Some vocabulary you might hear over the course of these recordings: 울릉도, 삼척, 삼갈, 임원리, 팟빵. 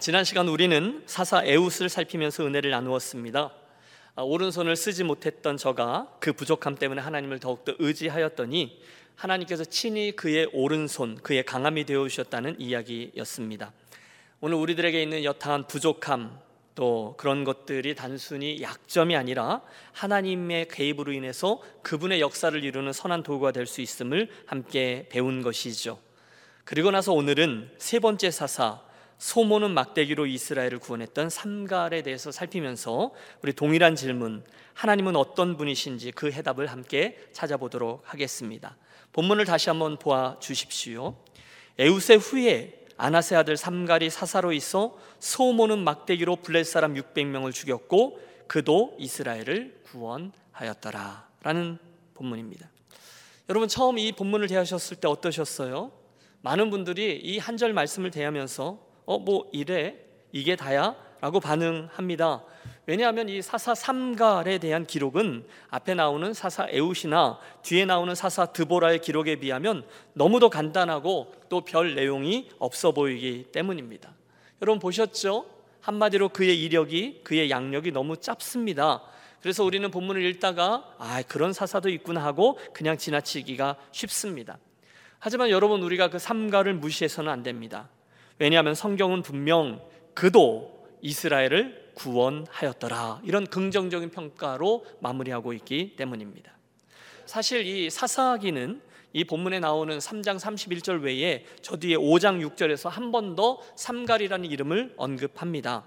지난 시간 우리는 사사 에웃을 살피면서 은혜를 나누었습니다. 오른손을 쓰지 못했던 저가 그 부족함 때문에 하나님을 더욱더 의지하였더니 하나님께서 친히 그의 오른손, 그의 강함이 되어주셨다는 이야기였습니다. 오늘 우리들에게 있는 여타한 부족함, 또 그런 것들이 단순히 약점이 아니라 하나님의 개입으로 인해서 그분의 역사를 이루는 선한 도구가 될 수 있음을 함께 배운 것이죠. 그리고 나서 오늘은 세 번째 사사, 소모는 막대기로 이스라엘을 구원했던 삼갈에 대해서 살피면서 우리 동일한 질문, 하나님은 어떤 분이신지 그 해답을 함께 찾아보도록 하겠습니다. 본문을 다시 한번 보아주십시오. 에웃의 후에 아낫의 아들 삼갈이 사사로 있어 소모는 막대기로 블렛 사람 600명을 죽였고 그도 이스라엘을 구원하였더라 라는 본문입니다. 여러분, 처음 이 본문을 대하셨을 때 어떠셨어요? 많은 분들이 이 한 절 말씀을 대하면서 뭐 이래? 이게 다야? 라고 반응합니다. 왜냐하면 이 사사 삼갈에 대한 기록은 앞에 나오는 사사 에웃이나 뒤에 나오는 사사 드보라의 기록에 비하면 너무도 간단하고 또 별 내용이 없어 보이기 때문입니다. 여러분 보셨죠? 한마디로 그의 이력이, 그의 양력이 너무 짧습니다. 그래서 우리는 본문을 읽다가 그런 사사도 있구나 하고 그냥 지나치기가 쉽습니다. 하지만 여러분, 우리가 그 삼갈을 무시해서는 안 됩니다. 왜냐하면 성경은 분명 그도 이스라엘을 구원하였더라, 이런 긍정적인 평가로 마무리하고 있기 때문입니다. 사실 이 사사기는 이 본문에 나오는 3장 31절 외에 저 뒤에 5장 6절에서 한 번 더 삼갈이라는 이름을 언급합니다.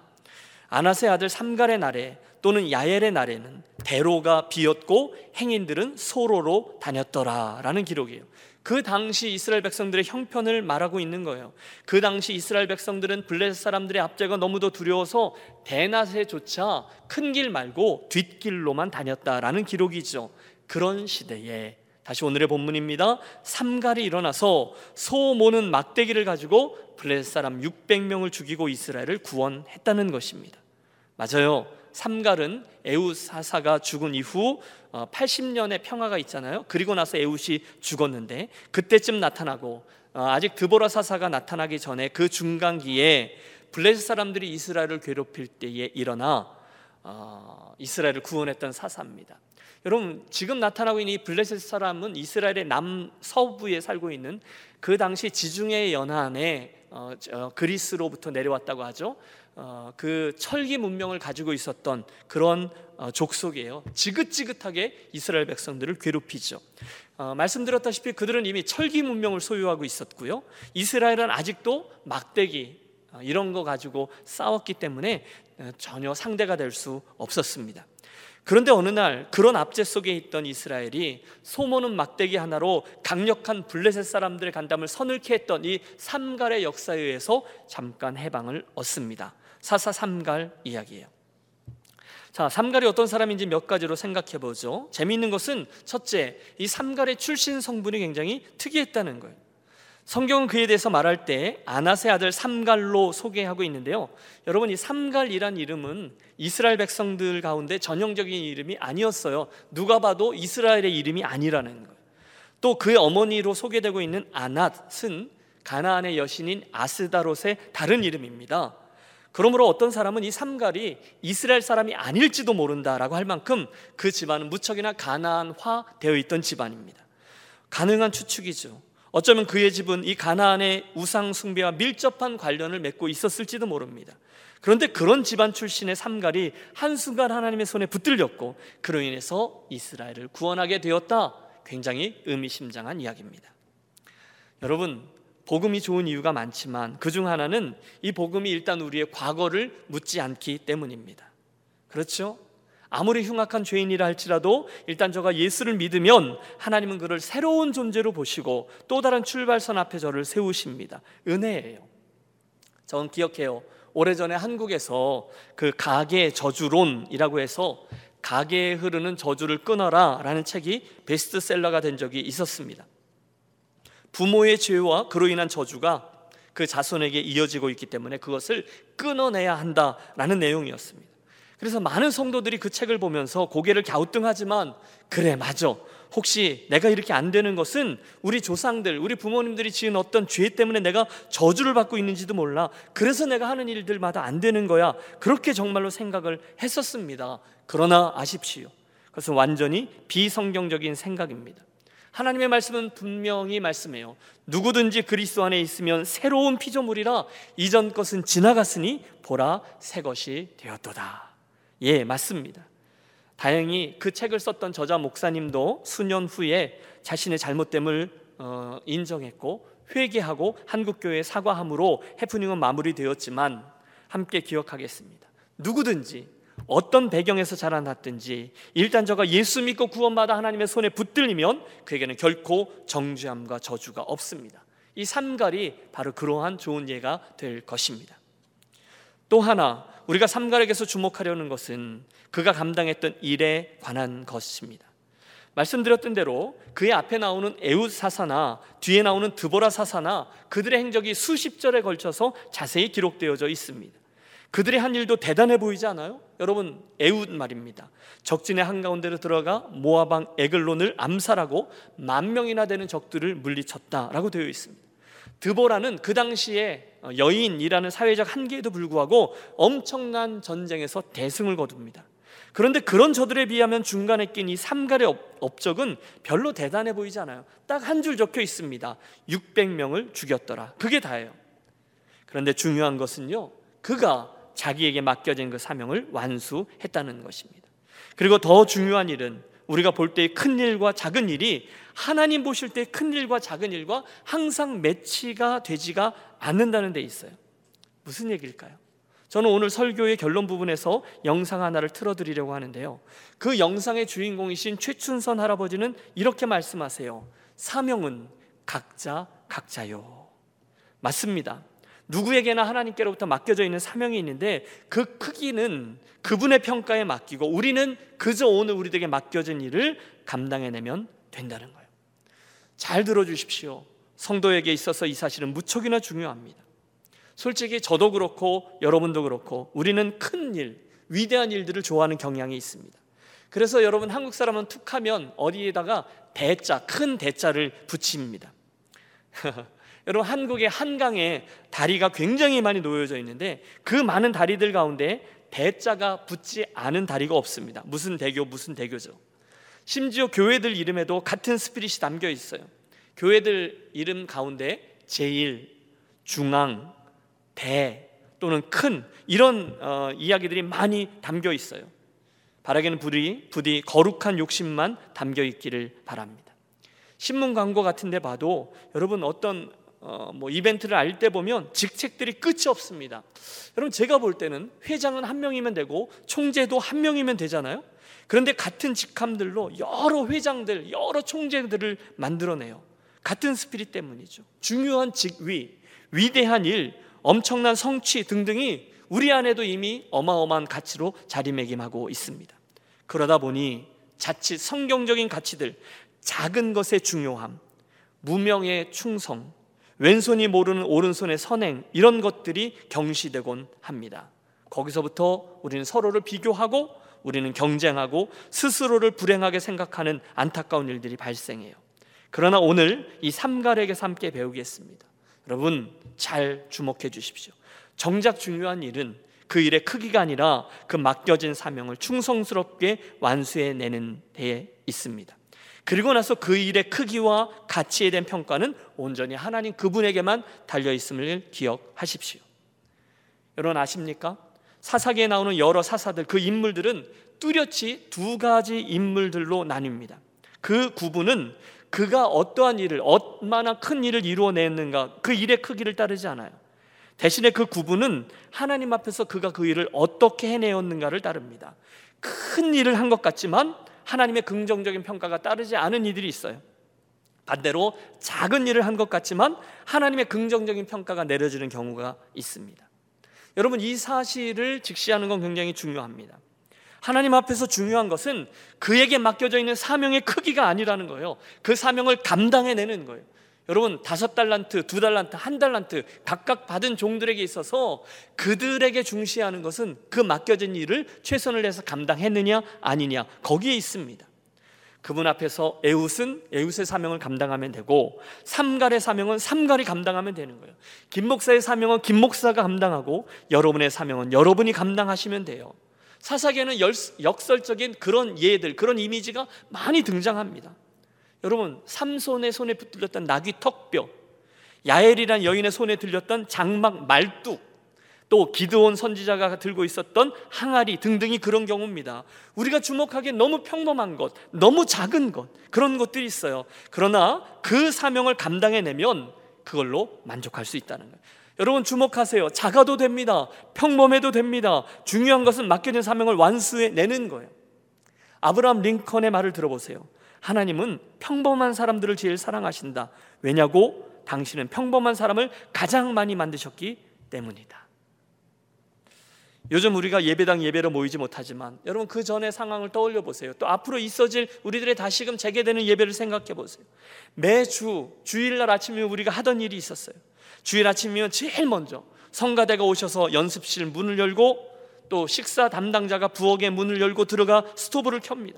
아낫의 아들 삼갈의 날에 또는 야엘의 날에는 대로가 비었고 행인들은 소로로 다녔더라 라는 기록이에요. 그 당시 이스라엘 백성들의 형편을 말하고 있는 거예요. 그 당시 이스라엘 백성들은 블레셋 사람들의 압제가 너무도 두려워서 대낮에조차 큰 길 말고 뒷길로만 다녔다라는 기록이죠. 그런 시대에 다시 오늘의 본문입니다. 삼갈이 일어나서 소 모는 막대기를 가지고 블레셋 사람 600명을 죽이고 이스라엘을 구원했다는 것입니다. 맞아요. 삼갈은 에웃사사가 죽은 이후 80년의 평화가 있잖아요. 그리고 나서 에웃이 죽었는데 그때쯤 나타나고, 아직 드보라 사사가 나타나기 전에 그 중간기에 블레셋 사람들이 이스라엘을 괴롭힐 때에 일어나 이스라엘을 구원했던 사사입니다. 여러분, 지금 나타나고 있는 이 블레셋 사람은 이스라엘의 남서부에 살고 있는 그 당시 지중해 연안에 그리스로부터 내려왔다고 하죠. 그 철기 문명을 가지고 있었던 그런 족속이에요. 지긋지긋하게 이스라엘 백성들을 괴롭히죠. 말씀드렸다시피 그들은 이미 철기 문명을 소유하고 있었고요, 이스라엘은 아직도 막대기 이런 거 가지고 싸웠기 때문에 전혀 상대가 될 수 없었습니다. 그런데 어느 날 그런 압제 속에 있던 이스라엘이 소모는 막대기 하나로 강력한 블레셋 사람들의 간담을 서늘케 했던 이 삼갈의 역사에 의해서 잠깐 해방을 얻습니다. 사사 삼갈 이야기예요. 자, 삼갈이 어떤 사람인지 몇 가지로 생각해 보죠. 재미있는 것은 첫째, 이 삼갈의 출신 성분이 굉장히 특이했다는 거예요. 성경은 그에 대해서 말할 때 아낫의 아들 삼갈로 소개하고 있는데요. 여러분, 이 삼갈이란 이름은 이스라엘 백성들 가운데 전형적인 이름이 아니었어요. 누가 봐도 이스라엘의 이름이 아니라는 거예요. 또 그의 어머니로 소개되고 있는 아낫은 가나안의 여신인 아스다롯의 다른 이름입니다. 그러므로 어떤 사람은 이 삼갈이 이스라엘 사람이 아닐지도 모른다라고 할 만큼 그 집안은 무척이나 가나안화되어 있던 집안입니다. 가능한 추측이죠. 어쩌면 그의 집은 이 가나안의 우상 숭배와 밀접한 관련을 맺고 있었을지도 모릅니다. 그런데 그런 집안 출신의 삼갈이 한순간 하나님의 손에 붙들렸고 그로 인해서 이스라엘을 구원하게 되었다. 굉장히 의미심장한 이야기입니다. 여러분, 복음이 좋은 이유가 많지만 그중 하나는 이 복음이 일단 우리의 과거를 묻지 않기 때문입니다. 그렇죠? 아무리 흉악한 죄인이라 할지라도 일단 저가 예수를 믿으면 하나님은 그를 새로운 존재로 보시고 또 다른 출발선 앞에 저를 세우십니다. 은혜예요. 저는 기억해요. 오래전에 한국에서 그 가계 저주론이라고 해서 가계에 흐르는 저주를 끊어라 라는 책이 베스트셀러가 된 적이 있었습니다. 부모의 죄와 그로 인한 저주가 그 자손에게 이어지고 있기 때문에 그것을 끊어내야 한다라는 내용이었습니다. 그래서 많은 성도들이 그 책을 보면서 고개를 갸우뚱하지만 그래 맞아, 혹시 내가 이렇게 안 되는 것은 우리 조상들, 우리 부모님들이 지은 어떤 죄 때문에 내가 저주를 받고 있는지도 몰라, 그래서 내가 하는 일들마다 안 되는 거야, 그렇게 정말로 생각을 했었습니다. 그러나 아십시오, 그것은 완전히 비성경적인 생각입니다. 하나님의 말씀은 분명히 말씀해요. 누구든지 그리스도 안에 있으면 새로운 피조물이라, 이전 것은 지나갔으니 보라 새 것이 되었도다. 예, 맞습니다. 다행히 그 책을 썼던 저자 목사님도 수년 후에 자신의 잘못됨을 인정했고 회개하고 한국교회에 사과함으로 해프닝은 마무리되었지만, 함께 기억하겠습니다. 누구든지 어떤 배경에서 자라났든지 일단 저가 예수 믿고 구원받아 하나님의 손에 붙들리면 그에게는 결코 정죄함과 저주가 없습니다. 이 삼갈이 바로 그러한 좋은 예가 될 것입니다. 또 하나, 우리가 삼갈에게서 주목하려는 것은 그가 감당했던 일에 관한 것입니다. 말씀드렸던 대로 그의 앞에 나오는 에웃사사나 뒤에 나오는 드보라사사나 그들의 행적이 수십 절에 걸쳐서 자세히 기록되어져 있습니다. 그들이 한 일도 대단해 보이지 않아요? 여러분, 에훗 말입니다. 적진의 한가운데로 들어가 모아방 에글론을 암살하고 10,000명이나 되는 적들을 물리쳤다라고 되어 있습니다. 드보라는 그 당시에 여인이라는 사회적 한계에도 불구하고 엄청난 전쟁에서 대승을 거둡니다. 그런데 그런 저들에 비하면 중간에 낀 이 삼갈의 업적은 별로 대단해 보이지 않아요. 딱 한 줄 적혀 있습니다. 600명을 죽였더라. 그게 다예요. 그런데 중요한 것은요, 그가 자기에게 맡겨진 그 사명을 완수했다는 것입니다. 그리고 더 중요한 일은 우리가 볼 때의 큰 일과 작은 일이 하나님 보실 때의 큰 일과 작은 일과 항상 매치가 되지가 않는다는 데 있어요. 무슨 얘기일까요? 저는 오늘 설교의 결론 부분에서 영상 하나를 틀어드리려고 하는데요, 그 영상의 주인공이신 최춘선 할아버지는 이렇게 말씀하세요. 사명은 각자 각자요. 맞습니다. 누구에게나 하나님께로부터 맡겨져 있는 사명이 있는데 그 크기는 그분의 평가에 맡기고 우리는 그저 오늘 우리에게 맡겨진 일을 감당해내면 된다는 거예요. 잘 들어주십시오. 성도에게 있어서 이 사실은 무척이나 중요합니다. 솔직히 저도 그렇고 여러분도 그렇고 우리는 큰 일, 위대한 일들을 좋아하는 경향이 있습니다. 그래서 여러분, 한국 사람은 툭하면 어디에다가 대자, 큰 대자를 붙입니다. 여러분, 한국의 한강에 다리가 굉장히 많이 놓여져 있는데 그 많은 다리들 가운데 대자가 붙지 않은 다리가 없습니다. 무슨 대교 무슨 대교죠. 심지어 교회들 이름에도 같은 스피릿이 담겨 있어요. 교회들 이름 가운데 제일, 중앙, 대 또는 큰 이런 이야기들이 많이 담겨 있어요. 바라기는 부디 거룩한 욕심만 담겨 있기를 바랍니다. 신문 광고 같은 데 봐도 여러분 어떤 이벤트를 알 때 보면 직책들이 끝이 없습니다. 여러분, 제가 볼 때는 회장은 1명이면 되고 총재도 1명이면 되잖아요. 그런데 같은 직함들로 여러 회장들, 여러 총재들을 만들어내요. 같은 스피릿 때문이죠. 중요한 직위, 위대한 일, 엄청난 성취 등등이 우리 안에도 이미 어마어마한 가치로 자리매김하고 있습니다. 그러다 보니 자칫 성경적인 가치들, 작은 것의 중요함, 무명의 충성, 왼손이 모르는 오른손의 선행, 이런 것들이 경시되곤 합니다. 거기서부터 우리는 서로를 비교하고 우리는 경쟁하고 스스로를 불행하게 생각하는 안타까운 일들이 발생해요. 그러나 오늘 이 삼갈에게서 함께 배우겠습니다. 여러분, 잘 주목해 주십시오. 정작 중요한 일은 그 일의 크기가 아니라 그 맡겨진 사명을 충성스럽게 완수해내는 데에 있습니다. 그리고 나서 그 일의 크기와 가치에 대한 평가는 온전히 하나님 그분에게만 달려있음을 기억하십시오. 여러분, 아십니까? 사사기에 나오는 여러 사사들, 그 인물들은 뚜렷이 두 가지 인물들로 나뉩니다. 그 구분은 그가 어떠한 일을, 얼마나 큰 일을 이루어냈는가, 그 일의 크기를 따르지 않아요. 대신에 그 구분은 하나님 앞에서 그가 그 일을 어떻게 해내었는가를 따릅니다. 큰 일을 한 것 같지만 하나님의 긍정적인 평가가 따르지 않은 이들이 있어요. 반대로 작은 일을 한 것 같지만 하나님의 긍정적인 평가가 내려지는 경우가 있습니다. 여러분, 이 사실을 직시하는 건 굉장히 중요합니다. 하나님 앞에서 중요한 것은 그에게 맡겨져 있는 사명의 크기가 아니라는 거예요. 그 사명을 감당해내는 거예요. 여러분 5달란트, 2달란트, 1달란트 각각 받은 종들에게 있어서 그들에게 중시하는 것은 그 맡겨진 일을 최선을 해서 감당했느냐 아니냐 거기에 있습니다. 그분 앞에서 에훗의 사명을 감당하면 되고 삼갈의 사명은 삼갈이 감당하면 되는 거예요. 김 목사의 사명은 김 목사가 감당하고 여러분의 사명은 여러분이 감당하시면 돼요. 사사기에는 역설적인 그런 예들, 그런 이미지가 많이 등장합니다. 여러분, 삼손의 손에 붙들렸던 나귀 턱뼈, 야엘이란 여인의 손에 들렸던 장막 말뚝, 또 기드온 선지자가 들고 있었던 항아리 등등이 그런 경우입니다. 우리가 주목하기에 너무 평범한 것, 너무 작은 것, 그런 것들이 있어요. 그러나 그 사명을 감당해내면 그걸로 만족할 수 있다는 거예요. 여러분 주목하세요. 작아도 됩니다. 평범해도 됩니다. 중요한 것은 맡겨진 사명을 완수해내는 거예요. 아브라함 링컨의 말을 들어보세요. 하나님은 평범한 사람들을 제일 사랑하신다. 왜냐고? 당신은 평범한 사람을 가장 많이 만드셨기 때문이다. 요즘 우리가 예배당 예배로 모이지 못하지만 여러분 그 전의 상황을 떠올려 보세요. 또 앞으로 있어질 우리들의 다시금 재개되는 예배를 생각해 보세요. 매주 주일날 아침에 우리가 하던 일이 있었어요. 주일 아침이면 제일 먼저 성가대가 오셔서 연습실 문을 열고 또 식사 담당자가 부엌에 문을 열고 들어가 스토브를 켭니다.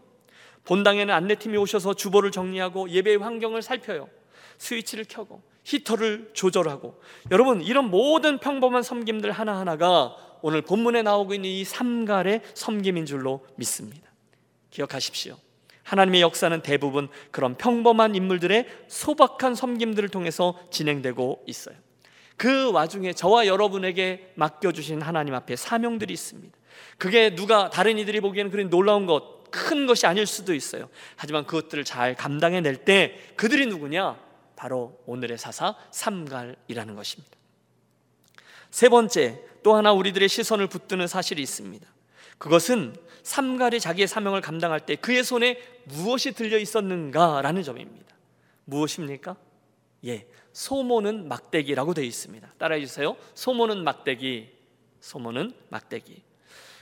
본당에는 안내팀이 오셔서 주보를 정리하고 예배의 환경을 살펴요. 스위치를 켜고 히터를 조절하고, 여러분 이런 모든 평범한 섬김들 하나하나가 오늘 본문에 나오고 있는 이 삼갈의 섬김인 줄로 믿습니다. 기억하십시오. 하나님의 역사는 대부분 그런 평범한 인물들의 소박한 섬김들을 통해서 진행되고 있어요. 그 와중에 저와 여러분에게 맡겨주신 하나님 앞에 사명들이 있습니다. 그게 누가 다른 이들이 보기에는 그런 놀라운 것, 큰 것이 아닐 수도 있어요. 하지만 그것들을 잘 감당해낼 때 그들이 누구냐? 바로 오늘의 사사 삼갈이라는 것입니다. 세 번째, 또 하나 우리들의 시선을 붙드는 사실이 있습니다. 그것은 삼갈이 자기의 사명을 감당할 때 그의 손에 무엇이 들려 있었는가라는 점입니다. 무엇입니까? 예, 소모는 막대기라고 되어 있습니다. 따라해 주세요. 소모는 막대기, 소모는 막대기.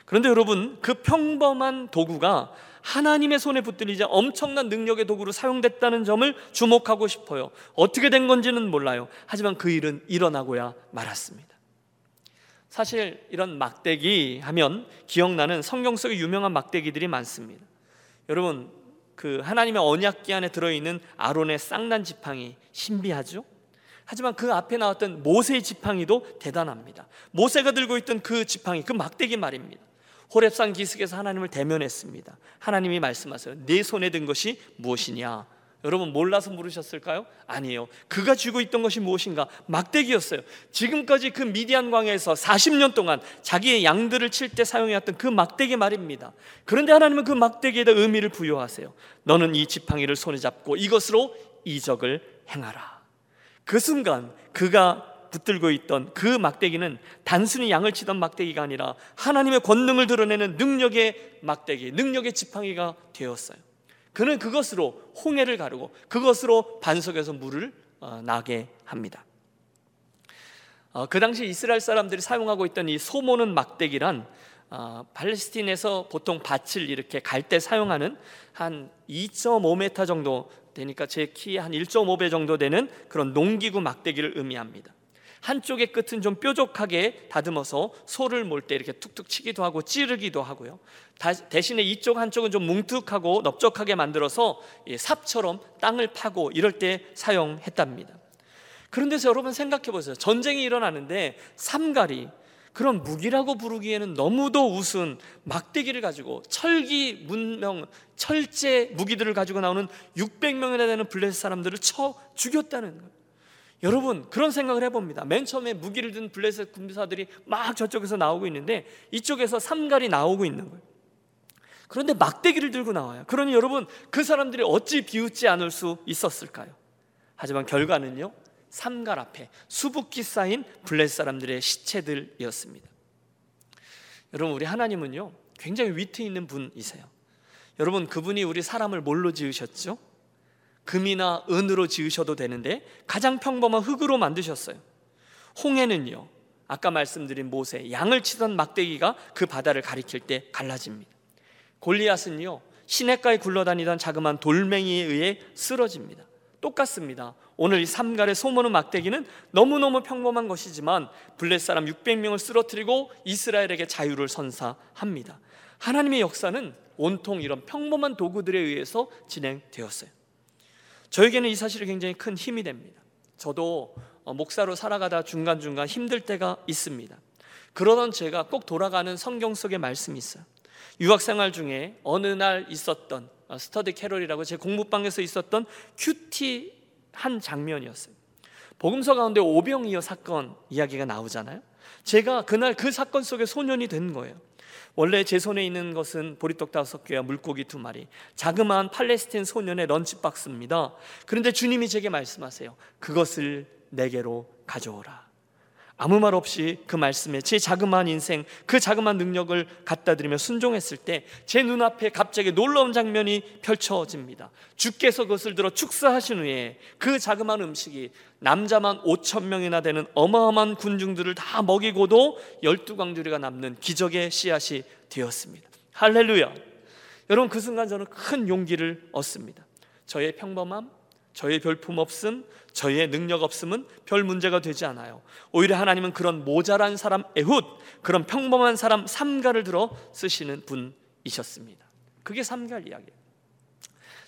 그런데 여러분, 그 평범한 도구가 하나님의 손에 붙들리자 엄청난 능력의 도구로 사용됐다는 점을 주목하고 싶어요. 어떻게 된 건지는 몰라요. 하지만 그 일은 일어나고야 말았습니다. 사실 이런 막대기 하면 기억나는 성경 속의 유명한 막대기들이 많습니다. 여러분, 그 하나님의 언약궤 안에 들어있는 아론의 쌍난 지팡이 신비하죠? 하지만 그 앞에 나왔던 모세의 지팡이도 대단합니다. 모세가 들고 있던 그 지팡이, 그 막대기 말입니다. 호렙산 기슭에서 하나님을 대면했습니다. 하나님이 말씀하세요. 내 손에 든 것이 무엇이냐? 여러분 몰라서 물으셨을까요? 아니에요. 그가 쥐고 있던 것이 무엇인가? 막대기였어요. 지금까지 그 미디안 광야에서 40년 동안 자기의 양들을 칠 때 사용해왔던 그 막대기 말입니다. 그런데 하나님은 그 막대기에다 의미를 부여하세요. 너는 이 지팡이를 손에 잡고 이것으로 이적을 행하라. 그 순간 그가 붙들고 있던 그 막대기는 단순히 양을 치던 막대기가 아니라 하나님의 권능을 드러내는 능력의 막대기, 능력의 지팡이가 되었어요. 그는 그것으로 홍해를 가르고 그것으로 반석에서 물을 나게 합니다. 그 당시 이스라엘 사람들이 사용하고 있던 이 소모는 막대기란 팔레스틴에서 보통 밭을 이렇게 갈 때 사용하는 한 2.5m 정도 되니까 제 키에 한 1.5배 정도 되는 그런 농기구 막대기를 의미합니다. 한쪽의 끝은 좀 뾰족하게 다듬어서 소를 몰 때 이렇게 툭툭 치기도 하고 찌르기도 하고요. 대신에 이쪽 한쪽은 좀 뭉툭하고 넓적하게 만들어서 삽처럼 땅을 파고 이럴 때 사용했답니다. 그런데서 여러분 생각해 보세요. 전쟁이 일어나는데 삼갈이 그런 무기라고 부르기에는 너무도 우스운 막대기를 가지고 철기 문명, 철제 무기들을 가지고 나오는 600명이나 되는 블레셋 사람들을 쳐 죽였다는 거예요. 여러분 그런 생각을 해봅니다. 맨 처음에 무기를 든 블레셋 군사들이 막 저쪽에서 나오고 있는데 이쪽에서 삼갈이 나오고 있는 거예요. 그런데 막대기를 들고 나와요. 그러니 여러분 그 사람들이 어찌 비웃지 않을 수 있었을까요? 하지만 결과는요, 삼갈 앞에 수북히 쌓인 블레셋 사람들의 시체들이었습니다. 여러분 우리 하나님은요 굉장히 위트 있는 분이세요. 여러분 그분이 우리 사람을 뭘로 지으셨죠? 금이나 은으로 지으셔도 되는데 가장 평범한 흙으로 만드셨어요. 홍해는요, 아까 말씀드린 모세, 양을 치던 막대기가 그 바다를 가리킬 때 갈라집니다. 골리앗은요, 시냇가에 굴러다니던 자그마한 돌멩이에 의해 쓰러집니다. 똑같습니다. 오늘 이 삼갈의 소모는 막대기는 너무너무 평범한 것이지만 블레셋 사람 600명을 쓰러뜨리고 이스라엘에게 자유를 선사합니다. 하나님의 역사는 온통 이런 평범한 도구들에 의해서 진행되었어요. 저에게는 이 사실이 굉장히 큰 힘이 됩니다. 저도 목사로 살아가다 중간중간 힘들 때가 있습니다. 그러던 제가 꼭 돌아가는 성경 속의 말씀이 있어요. 유학생활 중에 어느 날 있었던 스터디 캐럴이라고 제 공부방에서 있었던 큐티한 장면이었어요. 복음서 가운데 오병이어 사건 이야기가 나오잖아요. 제가 그날 그 사건 속에 소년이 된 거예요. 원래 제 손에 있는 것은 보리떡 5개와 물고기 2마리, 자그마한 팔레스틴 소년의 런치박스입니다. 그런데 주님이 제게 말씀하세요. 그것을 내게로 가져오라. 아무 말 없이 그 말씀에 제 자그마한 인생, 그 자그마한 능력을 갖다 드리며 순종했을 때 제 눈앞에 갑자기 놀라운 장면이 펼쳐집니다. 주께서 그것을 들어 축사하신 후에 그 자그마한 음식이 남자만 5,000명이나 되는 어마어마한 군중들을 다 먹이고도 12광주리가 남는 기적의 씨앗이 되었습니다. 할렐루야. 여러분, 그 순간 저는 큰 용기를 얻습니다. 저의 평범함, 저의 별품 없음, 저의 능력 없음은 별 문제가 되지 않아요. 오히려 하나님은 그런 모자란 사람 에훗, 그런 평범한 사람 삼갈을 들어 쓰시는 분이셨습니다. 그게 삼갈 이야기예요.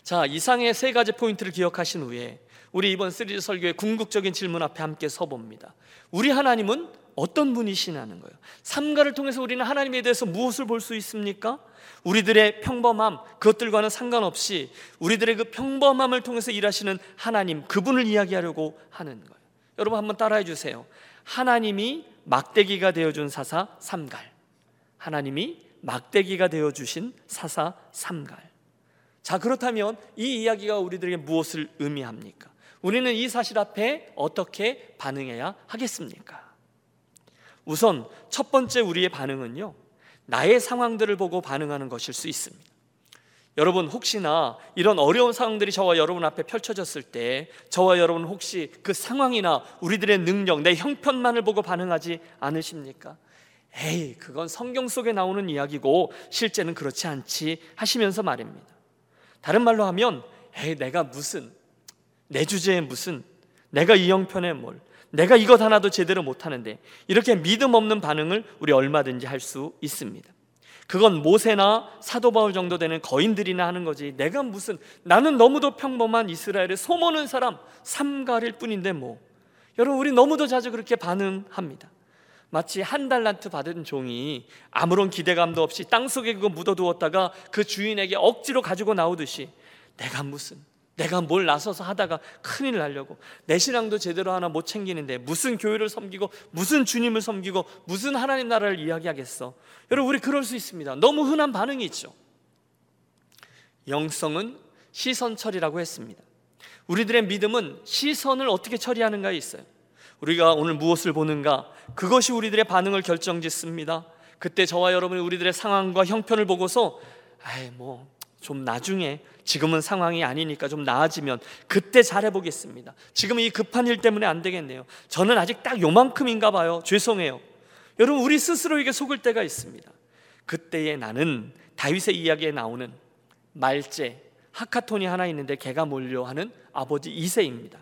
자, 이상의 세 가지 포인트를 기억하신 후에 우리 이번 시리즈 설교의 궁극적인 질문 앞에 함께 서봅니다. 우리 하나님은 어떤 분이시냐는 거예요. 삼갈을 통해서 우리는 하나님에 대해서 무엇을 볼 수 있습니까? 우리들의 평범함, 그것들과는 상관없이 우리들의 그 평범함을 통해서 일하시는 하나님, 그분을 이야기하려고 하는 거예요. 여러분 한번 따라해 주세요. 하나님이 막대기가 되어준 사사 삼갈. 하나님이 막대기가 되어주신 사사 삼갈. 자, 그렇다면 이 이야기가 우리들에게 무엇을 의미합니까? 우리는 이 사실 앞에 어떻게 반응해야 하겠습니까? 우선 첫 번째 우리의 반응은요, 나의 상황들을 보고 반응하는 것일 수 있습니다. 여러분, 혹시나 이런 어려운 상황들이 저와 여러분 앞에 펼쳐졌을 때 저와 여러분 혹시 그 상황이나 우리들의 능력, 내 형편만을 보고 반응하지 않으십니까? 에이, 그건 성경 속에 나오는 이야기고 실제는 그렇지 않지 하시면서 말입니다. 다른 말로 하면 에이, 내가 무슨, 내 주제에 무슨, 내가 이 형편에 뭘, 내가 이것 하나도 제대로 못하는데, 이렇게 믿음 없는 반응을 우리 얼마든지 할 수 있습니다. 그건 모세나 사도바울 정도 되는 거인들이나 하는 거지, 내가 무슨, 나는 너무도 평범한 이스라엘의 소모는 사람 삼갈일 뿐인데 뭐. 여러분, 우리 너무도 자주 그렇게 반응합니다. 마치 한 달란트 받은 종이 아무런 기대감도 없이 땅속에 그거 묻어두었다가 그 주인에게 억지로 가지고 나오듯이, 내가 무슨, 내가 뭘 나서서 하다가 큰일 나려고, 내 신앙도 제대로 하나 못 챙기는데 무슨 교회를 섬기고 무슨 주님을 섬기고 무슨 하나님 나라를 이야기하겠어. 여러분, 우리 그럴 수 있습니다. 너무 흔한 반응이 있죠. 영성은 시선 처리라고 했습니다. 우리들의 믿음은 시선을 어떻게 처리하는가에 있어요. 우리가 오늘 무엇을 보는가, 그것이 우리들의 반응을 결정짓습니다. 그때 저와 여러분이 우리들의 상황과 형편을 보고서 아이 뭐 좀 나중에, 지금은 상황이 아니니까 좀 나아지면 그때 잘해보겠습니다. 지금 이 급한 일 때문에 안 되겠네요. 저는 아직 딱 요만큼인가 봐요. 죄송해요. 여러분, 우리 스스로에게 속을 때가 있습니다. 그때의 나는 다윗의 이야기에 나오는 말제 하카톤이 하나 있는데 개가 몰려하는 아버지 이새입니다.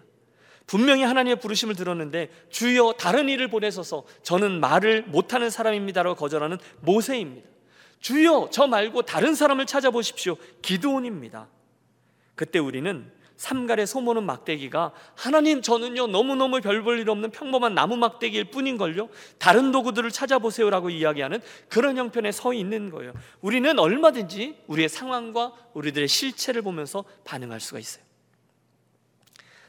분명히 하나님의 부르심을 들었는데 주여 다른 일을 보내소서, 저는 말을 못하는 사람입니다라고 거절하는 모세입니다. 주여 저 말고 다른 사람을 찾아보십시오, 기드온입니다. 그때 우리는 삼갈의 소모는 막대기가 하나님 저는요 너무너무 별 볼 일 없는 평범한 나무 막대기일 뿐인걸요, 다른 도구들을 찾아보세요라고 이야기하는 그런 형편에 서 있는 거예요. 우리는 얼마든지 우리의 상황과 우리들의 실체를 보면서 반응할 수가 있어요.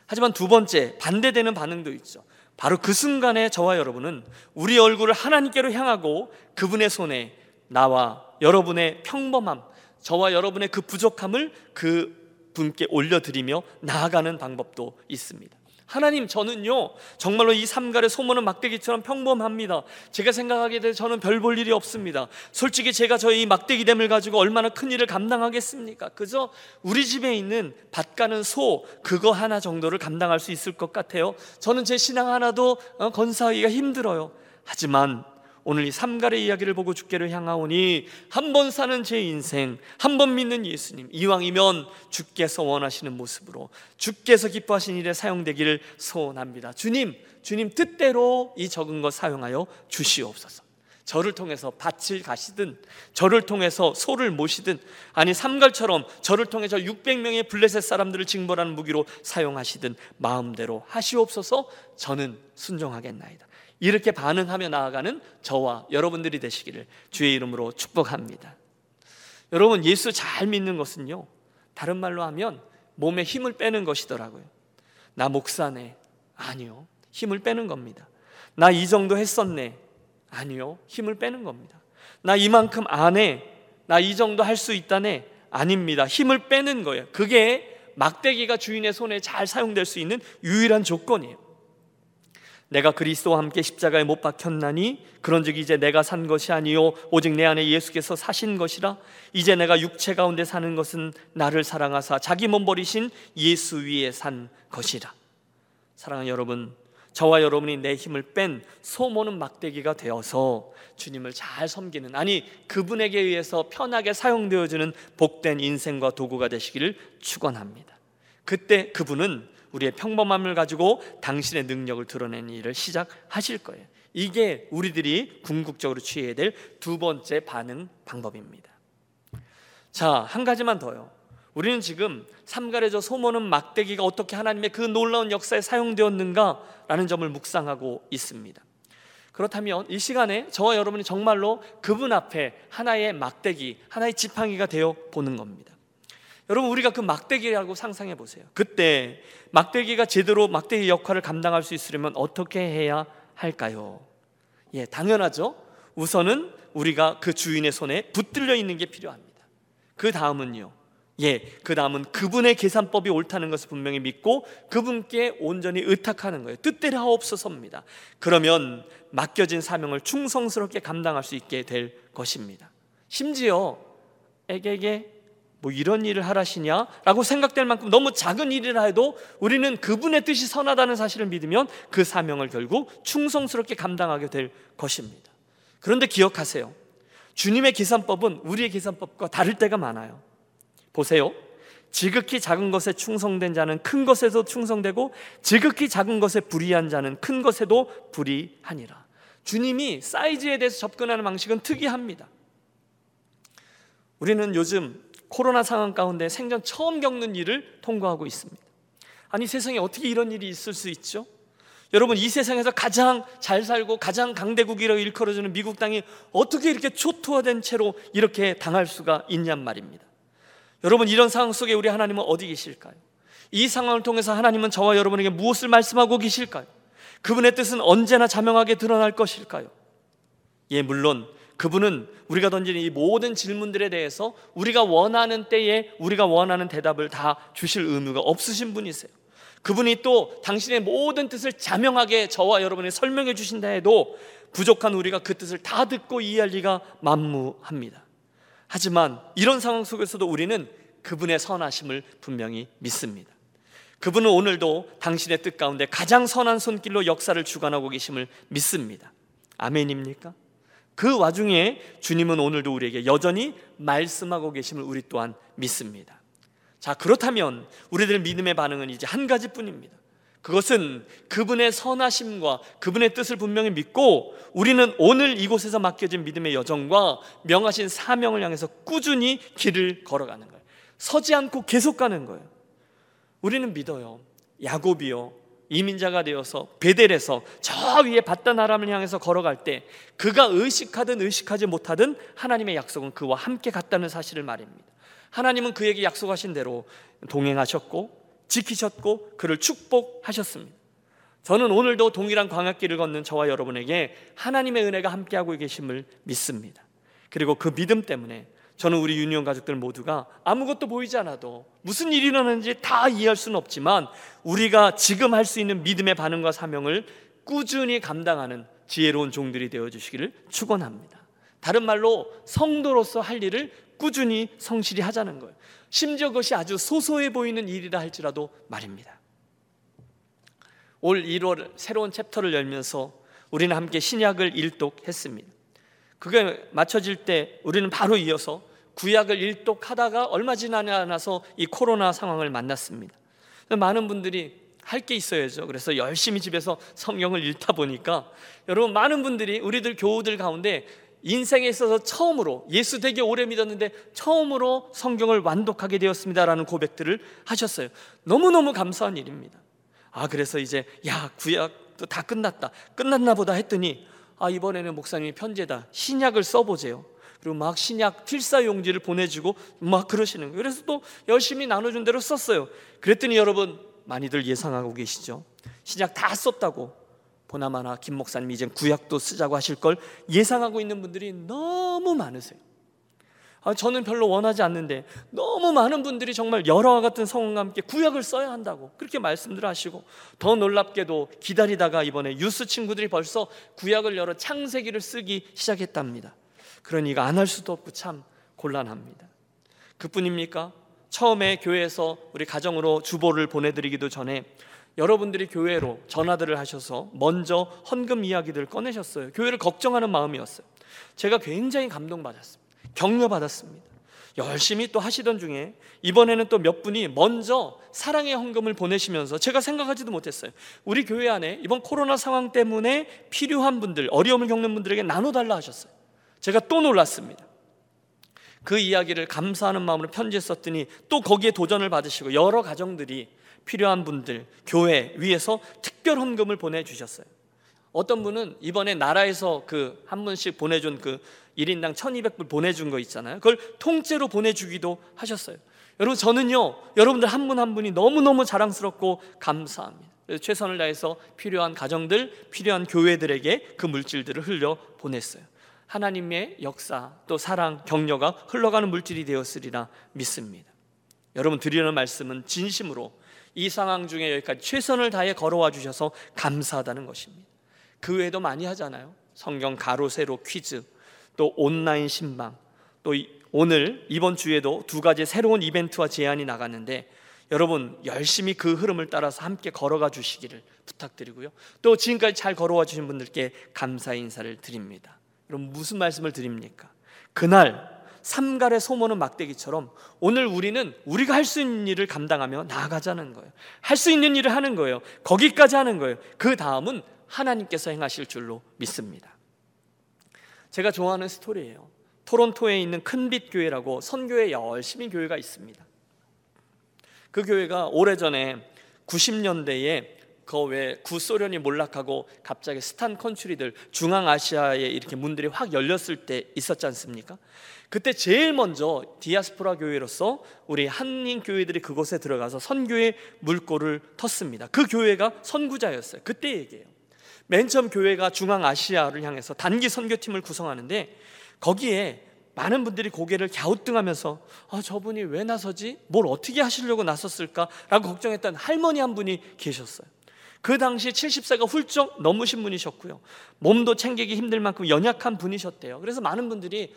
하지만 두 번째 반대되는 반응도 있죠. 바로 그 순간에 저와 여러분은 우리 얼굴을 하나님께로 향하고 그분의 손에 나와 여러분의 평범함, 저와 여러분의 그 부족함을 그 분께 올려드리며 나아가는 방법도 있습니다. 하나님 저는요 정말로 이 삼갈의 소모는 막대기처럼 평범합니다. 제가 생각하기에 대해 저는 별 볼 일이 없습니다. 솔직히 제가 저의 이 막대기됨을 가지고 얼마나 큰 일을 감당하겠습니까? 그저 우리 집에 있는 밭 가는 소 그거 하나 정도를 감당할 수 있을 것 같아요. 저는 제 신앙 하나도 건사하기가 힘들어요. 하지만 오늘 이 삼갈의 이야기를 보고 주께를 향하오니 한 번 사는 제 인생, 한 번 믿는 예수님, 이왕이면 주께서 원하시는 모습으로 주께서 기뻐하신 일에 사용되기를 소원합니다. 주님 뜻대로 이 적은 것 사용하여 주시옵소서. 저를 통해서 밭을 가시든, 저를 통해서 소를 모시든, 아니 삼갈처럼 저를 통해서 600명의 블레셋 사람들을 징벌하는 무기로 사용하시든 마음대로 하시옵소서. 저는 순종하겠나이다. 이렇게 반응하며 나아가는 저와 여러분들이 되시기를 주의 이름으로 축복합니다. 여러분, 예수 잘 믿는 것은요, 다른 말로 하면 몸에 힘을 빼는 것이더라고요. 나 목사네. 아니요, 힘을 빼는 겁니다. 나 이 정도 했었네. 아니요, 힘을 빼는 겁니다. 나 이만큼 안 해. 나 이 정도 할 수 있다네. 아닙니다. 힘을 빼는 거예요. 그게 막대기가 주인의 손에 잘 사용될 수 있는 유일한 조건이에요. 내가 그리스도와 함께 십자가에 못 박혔나니 그런즉 이제 내가 산 것이 아니요 오직 내 안에 예수께서 사신 것이라. 이제 내가 육체 가운데 사는 것은 나를 사랑하사 자기 몸 버리신 예수 위에 산 것이라. 사랑하는 여러분, 저와 여러분이 내 힘을 뺀 소모는 막대기가 되어서 주님을 잘 섬기는, 아니 그분에게 의해서 편하게 사용되어지는 복된 인생과 도구가 되시기를 축원합니다. 그때 그분은 우리의 평범함을 가지고 당신의 능력을 드러내는 일을 시작하실 거예요. 이게 우리들이 궁극적으로 취해야 될 두 번째 반응 방법입니다. 자, 한 가지만 더요. 우리는 지금 삼갈의 저 소모는 막대기가 어떻게 하나님의 그 놀라운 역사에 사용되었는가라는 점을 묵상하고 있습니다. 그렇다면 이 시간에 저와 여러분이 정말로 그분 앞에 하나의 막대기, 하나의 지팡이가 되어 보는 겁니다. 여러분, 우리가 그 막대기라고 상상해 보세요. 그때 막대기가 제대로 막대기 역할을 감당할 수 있으려면 어떻게 해야 할까요? 예, 당연하죠. 우선은 우리가 그 주인의 손에 붙들려 있는 게 필요합니다. 그 다음은요, 예, 그 다음은 그분의 계산법이 옳다는 것을 분명히 믿고 그분께 온전히 의탁하는 거예요. 뜻대로 하옵소서입니다. 그러면 맡겨진 사명을 충성스럽게 감당할 수 있게 될 것입니다. 심지어 에게게 뭐 이런 일을 하라시냐라고 생각될 만큼 너무 작은 일이라 해도 우리는 그분의 뜻이 선하다는 사실을 믿으면 그 사명을 결국 충성스럽게 감당하게 될 것입니다. 그런데 기억하세요. 주님의 계산법은 우리의 계산법과 다를 때가 많아요. 보세요. 지극히 작은 것에 충성된 자는 큰 것에도 충성되고 지극히 작은 것에 불의한 자는 큰 것에도 불의하니라. 주님이 사이즈에 대해서 접근하는 방식은 특이합니다. 우리는 요즘 코로나 상황 가운데 생전 처음 겪는 일을 통과하고 있습니다. 아니 세상에 어떻게 이런 일이 있을 수 있죠? 여러분, 이 세상에서 가장 잘 살고 가장 강대국이라고 일컬어지는 미국 땅이 어떻게 이렇게 초토화된 채로 이렇게 당할 수가 있냔 말입니다. 여러분, 이런 상황 속에 우리 하나님은 어디 계실까요? 이 상황을 통해서 하나님은 저와 여러분에게 무엇을 말씀하고 계실까요? 그분의 뜻은 언제나 자명하게 드러날 것일까요? 예, 물론 그분은 우리가 던지는 이 모든 질문들에 대해서 우리가 원하는 때에 우리가 원하는 대답을 다 주실 의무가 없으신 분이세요. 그분이 또 당신의 모든 뜻을 자명하게 저와 여러분이 설명해 주신다 해도 부족한 우리가 그 뜻을 다 듣고 이해할 리가 만무합니다. 하지만 이런 상황 속에서도 우리는 그분의 선하심을 분명히 믿습니다. 그분은 오늘도 당신의 뜻 가운데 가장 선한 손길로 역사를 주관하고 계심을 믿습니다. 아멘입니까? 그 와중에 주님은 오늘도 우리에게 여전히 말씀하고 계심을 우리 또한 믿습니다. 자, 그렇다면 우리들의 믿음의 반응은 이제 한 가지뿐입니다. 그것은 그분의 선하심과 그분의 뜻을 분명히 믿고 우리는 오늘 이곳에서 맡겨진 믿음의 여정과 명하신 사명을 향해서 꾸준히 길을 걸어가는 거예요. 서지 않고 계속 가는 거예요. 우리는 믿어요. 야곱이요, 이민자가 되어서 베델에서 저 위에 바단 아람을 향해서 걸어갈 때 그가 의식하든 의식하지 못하든 하나님의 약속은 그와 함께 갔다는 사실을 말입니다. 하나님은 그에게 약속하신 대로 동행하셨고 지키셨고 그를 축복하셨습니다. 저는 오늘도 동일한 광야길을 걷는 저와 여러분에게 하나님의 은혜가 함께하고 계심을 믿습니다. 그리고 그 믿음 때문에 저는 우리 유니온 가족들 모두가 아무것도 보이지 않아도 무슨 일이 일어나는지 다 이해할 수는 없지만 우리가 지금 할 수 있는 믿음의 반응과 사명을 꾸준히 감당하는 지혜로운 종들이 되어주시기를 축원합니다. 다른 말로 성도로서 할 일을 꾸준히 성실히 하자는 거예요. 심지어 그것이 아주 소소해 보이는 일이라 할지라도 말입니다. 올 1월 새로운 챕터를 열면서 우리는 함께 신약을 일독했습니다. 그게 맞춰질 때 우리는 바로 이어서 구약을 일독하다가 얼마 지나지 않아서 이 코로나 상황을 만났습니다. 많은 분들이 할 게 있어야죠. 그래서 열심히 집에서 성경을 읽다 보니까 여러분 많은 분들이 우리들 교우들 가운데 인생에 있어서 처음으로 예수 되게 오래 믿었는데 처음으로 성경을 완독하게 되었습니다라는 고백들을 하셨어요. 너무너무 감사한 일입니다. 그래서 이제 구약도 다 끝났나 보다 했더니 이번에는 목사님이 편지에다 신약을 써보세요. 그리고 막 신약 필사용지를 보내주고 막 그러시는 거예요. 그래서 또 열심히 나눠준 대로 썼어요. 그랬더니 여러분 많이들 예상하고 계시죠? 신약 다 썼다고 보나마나 김 목사님이 이제 구약도 쓰자고 하실 걸 예상하고 있는 분들이 너무 많으세요. 저는 별로 원하지 않는데 너무 많은 분들이 정말 열화와 같은 성원과 함께 구약을 써야 한다고 그렇게 말씀들 하시고, 더 놀랍게도 기다리다가 이번에 유스 친구들이 벌써 구약을 열어 창세기를 쓰기 시작했답니다. 그러니까 안 할 수도 없고 참 곤란합니다. 그뿐입니까? 처음에 교회에서 우리 가정으로 주보를 보내드리기도 전에 여러분들이 교회로 전화들을 하셔서 먼저 헌금 이야기들을 꺼내셨어요. 교회를 걱정하는 마음이었어요. 제가 굉장히 감동받았습니다. 격려받았습니다. 열심히 또 하시던 중에 이번에는 또 몇 분이 먼저 사랑의 헌금을 보내시면서 제가 생각하지도 못했어요. 우리 교회 안에 이번 코로나 상황 때문에 필요한 분들, 어려움을 겪는 분들에게 나눠달라 하셨어요. 제가 또 놀랐습니다. 그 이야기를 감사하는 마음으로 편지에 썼더니 또 거기에 도전을 받으시고 여러 가정들이 필요한 분들, 교회 위에서 특별 헌금을 보내주셨어요. 어떤 분은 이번에 나라에서 그 한 분씩 보내준 그 1인당 1200불 보내준 거 있잖아요. 그걸 통째로 보내주기도 하셨어요. 여러분 저는요, 여러분들 한 분 한 분이 너무너무 자랑스럽고 감사합니다. 그래서 최선을 다해서 필요한 가정들, 필요한 교회들에게 그 물질들을 흘려 보냈어요. 하나님의 역사, 또 사랑, 격려가 흘러가는 물질이 되었으리라 믿습니다. 여러분 드리는 말씀은 진심으로 이 상황 중에 여기까지 최선을 다해 걸어와 주셔서 감사하다는 것입니다. 그 외에도 많이 하잖아요. 성경 가로 세로 퀴즈, 또 온라인 신방, 또 오늘 이번 주에도 두 가지 새로운 이벤트와 제안이 나갔는데 여러분 열심히 그 흐름을 따라서 함께 걸어가 주시기를 부탁드리고요. 또 지금까지 잘 걸어와 주신 분들께 감사의 인사를 드립니다. 여러분 무슨 말씀을 드립니까? 그날 삼갈의 소모는 막대기처럼 오늘 우리는 우리가 할 수 있는 일을 감당하며 나아가자는 거예요. 할 수 있는 일을 하는 거예요. 거기까지 하는 거예요. 그 다음은 하나님께서 행하실 줄로 믿습니다. 제가 좋아하는 스토리예요. 토론토에 있는 큰빛 교회라고 선교회 열심히 교회가 있습니다. 그 교회가 오래전에 90년대에 그 외에 구소련이 몰락하고 갑자기 스탄 컨츄리들 중앙아시아에 이렇게 문들이 확 열렸을 때 있었지 않습니까? 그때 제일 먼저 디아스포라 교회로서 우리 한인 교회들이 그곳에 들어가서 선교의 물꼬를 텄습니다. 그 교회가 선구자였어요. 그때 얘기예요. 맨 처음 교회가 중앙아시아를 향해서 단기 선교팀을 구성하는데 거기에 많은 분들이 고개를 갸우뚱하면서 저분이 왜 나서지? 뭘 어떻게 하시려고 나섰을까? 라고 걱정했던 할머니 한 분이 계셨어요. 그 당시 70세가 훌쩍 넘으신 분이셨고요, 몸도 챙기기 힘들 만큼 연약한 분이셨대요. 그래서 많은 분들이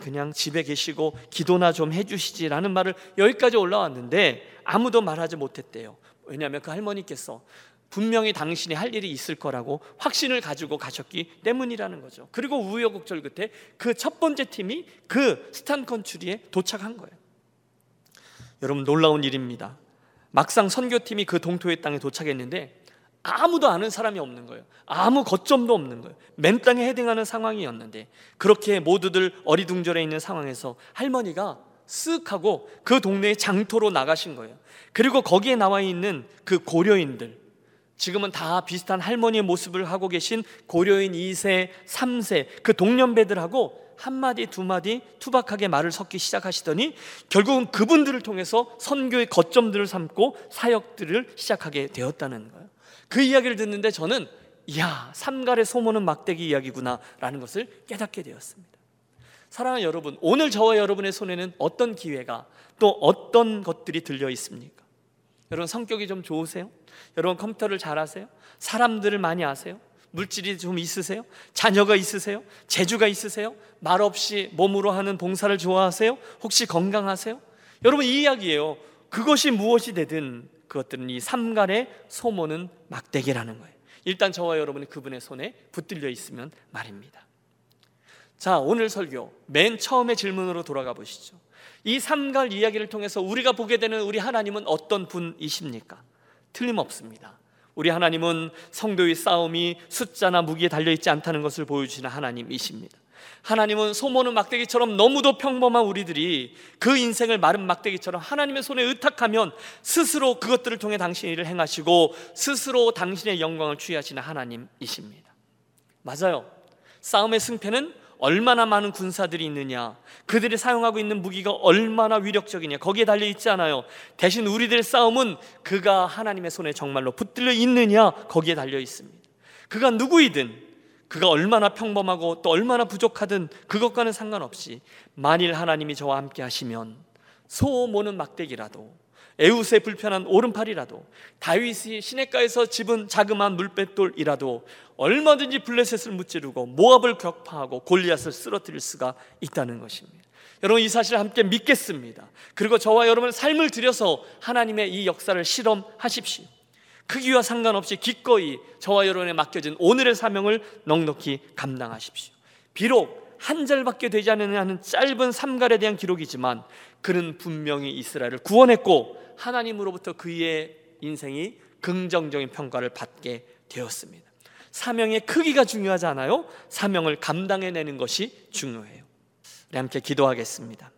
그냥 집에 계시고 기도나 좀 해주시지 라는 말을 여기까지 올라왔는데 아무도 말하지 못했대요. 왜냐하면 그 할머니께서 분명히 당신이 할 일이 있을 거라고 확신을 가지고 가셨기 때문이라는 거죠. 그리고 우여곡절 끝에 그 첫 번째 팀이 그 스탄 컨츄리에 도착한 거예요. 여러분 놀라운 일입니다. 막상 선교팀이 그 동토의 땅에 도착했는데 아무도 아는 사람이 없는 거예요. 아무 거점도 없는 거예요. 맨 땅에 헤딩하는 상황이었는데 그렇게 모두들 어리둥절해 있는 상황에서 할머니가 쓱 하고 그 동네의 장터로 나가신 거예요. 그리고 거기에 나와 있는 그 고려인들, 지금은 다 비슷한 할머니의 모습을 하고 계신 고려인 2세, 3세 그 동년배들하고 한마디 두마디 투박하게 말을 섞기 시작하시더니 결국은 그분들을 통해서 선교의 거점들을 삼고 사역들을 시작하게 되었다는 거예요. 그 이야기를 듣는데 저는 삼갈의 소모는 막대기 이야기구나 라는 것을 깨닫게 되었습니다. 사랑하는 여러분, 오늘 저와 여러분의 손에는 어떤 기회가, 또 어떤 것들이 들려 있습니까? 여러분 성격이 좀 좋으세요? 여러분 컴퓨터를 잘 하세요? 사람들을 많이 아세요? 물질이 좀 있으세요? 자녀가 있으세요? 재주가 있으세요? 말없이 몸으로 하는 봉사를 좋아하세요? 혹시 건강하세요? 여러분 이 이야기예요. 그것이 무엇이 되든 그것들은 이 삼갈의 소모는 막대기라는 거예요. 일단 저와 여러분이 그분의 손에 붙들려 있으면 말입니다. 자, 오늘 설교 맨 처음에 질문으로 돌아가 보시죠. 이 삼갈 이야기를 통해서 우리가 보게 되는 우리 하나님은 어떤 분이십니까? 틀림없습니다. 우리 하나님은 성도의 싸움이 숫자나 무기에 달려있지 않다는 것을 보여주시는 하나님이십니다. 하나님은 소모는 막대기처럼 너무도 평범한 우리들이 그 인생을 마른 막대기처럼 하나님의 손에 의탁하면 스스로 그것들을 통해 당신의 일을 행하시고 스스로 당신의 영광을 취하시는 하나님이십니다. 맞아요. 싸움의 승패는 얼마나 많은 군사들이 있느냐, 그들이 사용하고 있는 무기가 얼마나 위력적이냐, 거기에 달려있지 않아요. 대신 우리들의 싸움은 그가 하나님의 손에 정말로 붙들려 있느냐, 거기에 달려있습니다. 그가 누구이든, 그가 얼마나 평범하고 또 얼마나 부족하든 그것과는 상관없이 만일 하나님이 저와 함께 하시면 소 모는 막대기라도, 에우스의 불편한 오른팔이라도, 다윗이 시냇가에서 집은 자그마한 물맷돌이라도 얼마든지 블레셋을 무찌르고 모압을 격파하고 골리앗을 쓰러뜨릴 수가 있다는 것입니다. 여러분, 이 사실을 함께 믿겠습니다. 그리고 저와 여러분의 삶을 들여서 하나님의 이 역사를 실험하십시오. 크기와 상관없이 기꺼이 저와 여러분에 맡겨진 오늘의 사명을 넉넉히 감당하십시오. 비록 한 절밖에 되지 않는 짧은 삼갈에 대한 기록이지만 그는 분명히 이스라엘을 구원했고 하나님으로부터 그의 인생이 긍정적인 평가를 받게 되었습니다. 사명의 크기가 중요하지 않아요? 사명을 감당해내는 것이 중요해요. 우리 함께 기도하겠습니다.